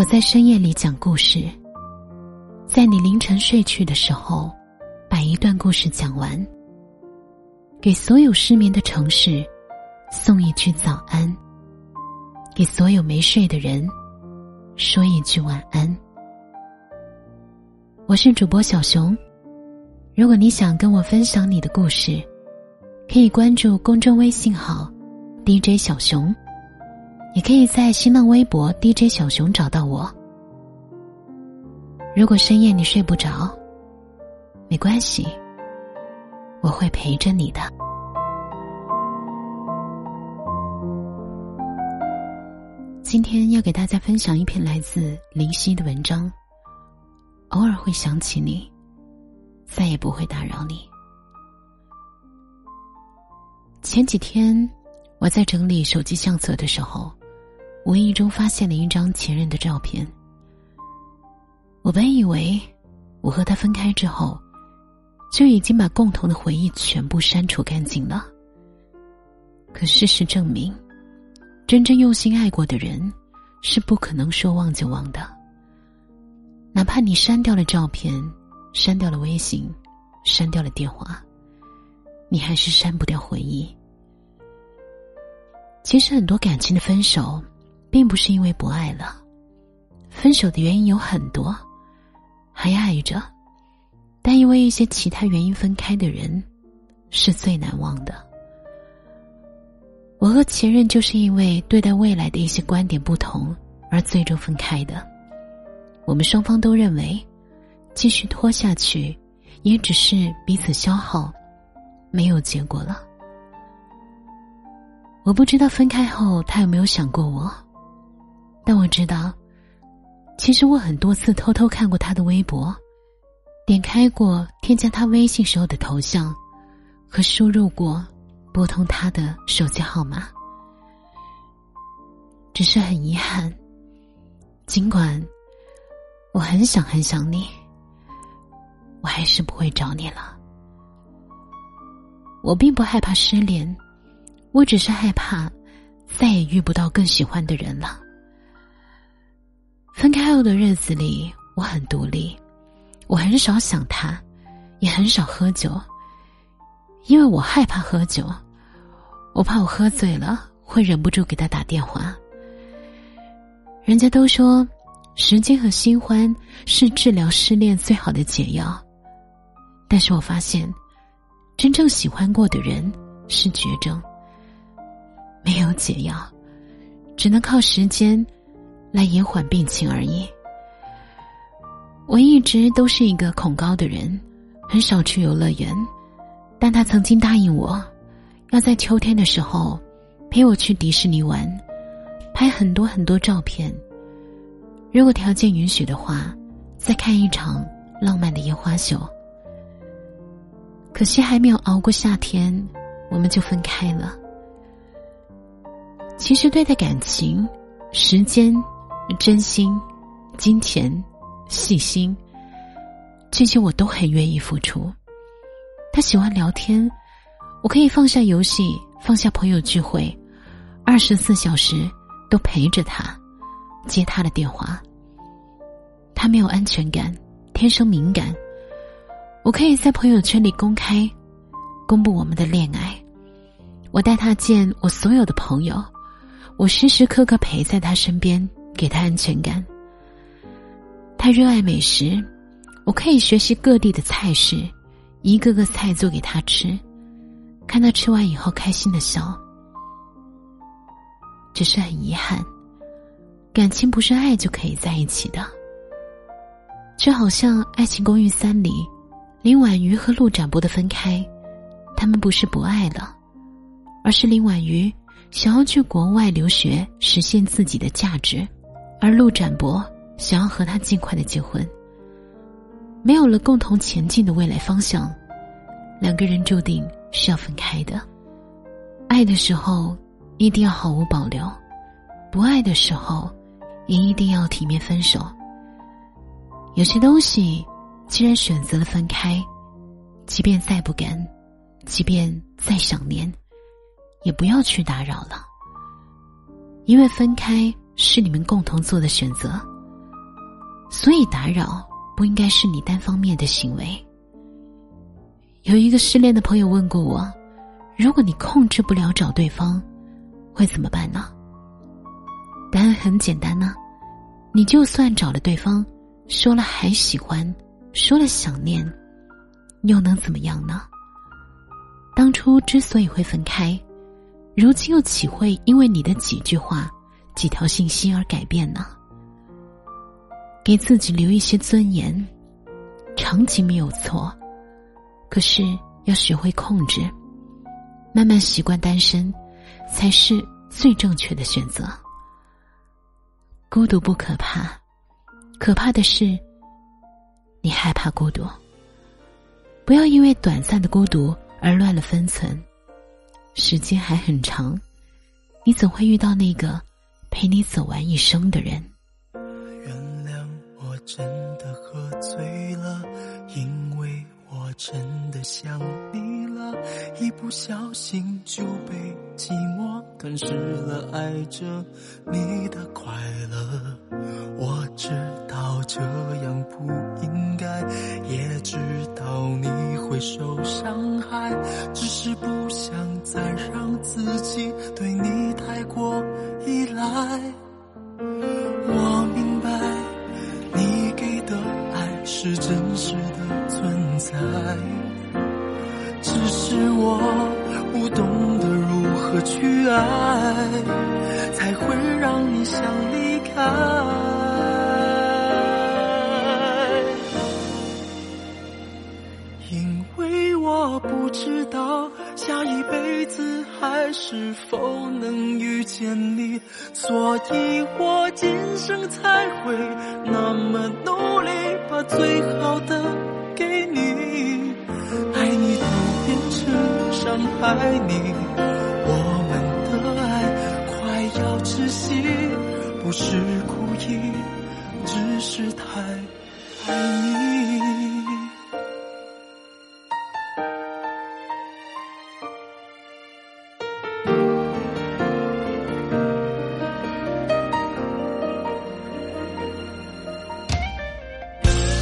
我在深夜里讲故事，在你凌晨睡去的时候，把一段故事讲完，给所有失眠的城市送一句早安，给所有没睡的人说一句晚安。我是主播小熊，如果你想跟我分享你的故事，可以关注公众微信号 DJ 小熊，也可以在新浪微博 DJ 小熊找到我。如果深夜你睡不着，没关系，我会陪着你的。今天要给大家分享一篇来自林夕的文章，偶尔会想起你，再也不会打扰你。前几天我在整理手机相册的时候，无意中发现了一张前任的照片。我本以为我和他分开之后就已经把共同的回忆全部删除干净了，可事实证明，真正用心爱过的人是不可能说忘就忘的。哪怕你删掉了照片，删掉了微信，删掉了电话，你还是删不掉回忆。其实很多感情的分手并不是因为不爱了，分手的原因有很多，还爱着，但因为一些其他原因分开的人是最难忘的。我和前任就是因为对待未来的一些观点不同而最终分开的。我们双方都认为继续拖下去也只是彼此消耗，没有结果了。我不知道分开后他有没有想过我，但我知道其实我很多次偷偷看过他的微博，点开过添加他微信时候的头像，和输入过拨通他的手机号码。只是很遗憾，尽管我很想你，我还是不会找你了。我并不害怕失恋，我只是害怕再也遇不到更喜欢的人了。分开后的日子里，我很独立，我很少想他，也很少喝酒，因为我害怕喝酒，我怕我喝醉了会忍不住给他打电话。人家都说时间和新欢是治疗失恋最好的解药，但是我发现真正喜欢过的人是绝症，没有解药，只能靠时间来延缓病情而已。我一直都是一个恐高的人，很少去游乐园，但他曾经答应我要在秋天的时候陪我去迪士尼玩，拍很多照片，如果条件允许的话，再看一场浪漫的烟花秀。可惜还没有熬过夏天，我们就分开了。其实对待感情，时间、真心、金钱、细心，这些我都很愿意付出。他喜欢聊天，我可以放下游戏，放下朋友聚会，24小时都陪着他，接他的电话。他没有安全感，天生敏感，我可以在朋友圈里公布我们的恋爱。我带他见我所有的朋友，我时时刻刻陪在他身边，给他安全感。他热爱美食，我可以学习各地的菜式，一个个菜做给他吃，看他吃完以后开心的笑。只是很遗憾，感情不是爱就可以在一起的。就好像《爱情公寓3》里，林婉瑜和陆展博的分开，他们不是不爱了，而是林婉瑜想要去国外留学，实现自己的价值，而陆展博想要和他尽快的结婚。没有了共同前进的未来方向，两个人注定是要分开的。爱的时候一定要毫无保留，不爱的时候也一定要体面分手。有些东西既然选择了分开，即便再不甘，即便再想念，也不要去打扰了。因为分开是你们共同做的选择，所以打扰不应该是你单方面的行为。有一个失恋的朋友问过我，如果你控制不了找对方会怎么办呢？答案很简单呢，你就算找了对方，说了还喜欢，说了想念，又能怎么样呢？当初之所以会分开，如今又岂会因为你的几句话、几条信息而改变呢？给自己留一些尊严，长期没有错，可是要学会控制，慢慢习惯单身，才是最正确的选择。孤独不可怕，可怕的是你害怕孤独。不要因为短暂的孤独而乱了分寸，时间还很长，你总会遇到那个陪你走完一生的人。原谅我真的喝醉了，因为我真的想你了，一不小心就被寂寞吞噬了，爱着你的快乐。我知道这样不应该，也知道你会受伤害，只是不想再让自己对你太过依赖。我明白你给的爱是真实的存在，只是我不懂得如何去爱，才会让你想离开。因为我不知道下一辈子还是否能遇见你，所以我今生才会那么努力，把最好的给你，爱你到变成伤害你，我们的爱快要窒息，不是故意，只是太爱你。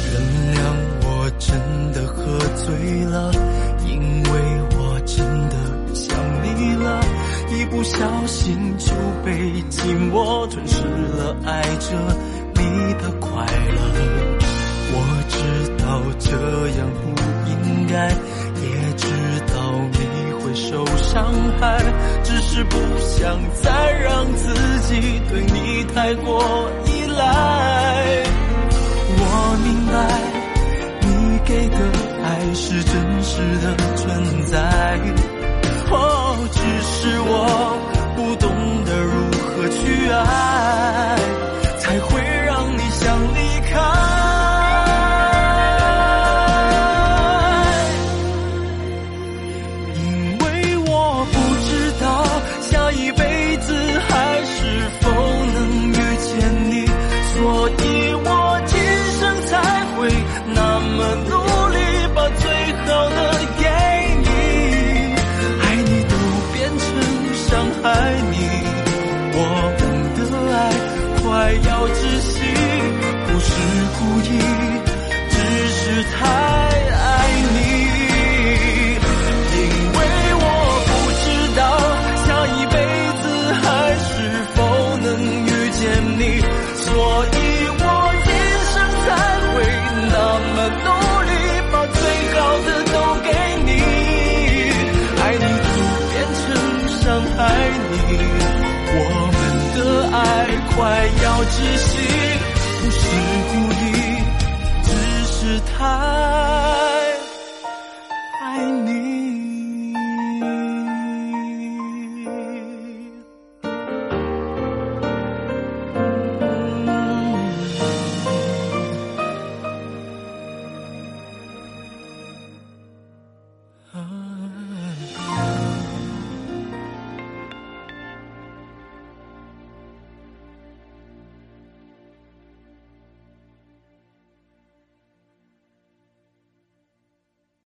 原谅我真的喝醉了，因为我真的想你了，一不小心就被寂寞吞噬了，爱着你的快乐。我知道这样不应该，也知道你会受伤害，只是不想再让自己对你太过依赖。我明白你给的爱是真实的存在，只是我不懂得如何去爱，才会让你想离开。因为我不知道下一辈子还是否能遇见你，所以我今生才会那么努力，把最好的给你，爱你都变成伤害你，我们的爱快要窒息，不是故意，只是太爱你。因为我不知道下一辈子还是否能遇见你，所以我今生才会那么努力，把最好的都给你，爱你都变成伤害你，我们的爱快要窒息，不是故意，只是太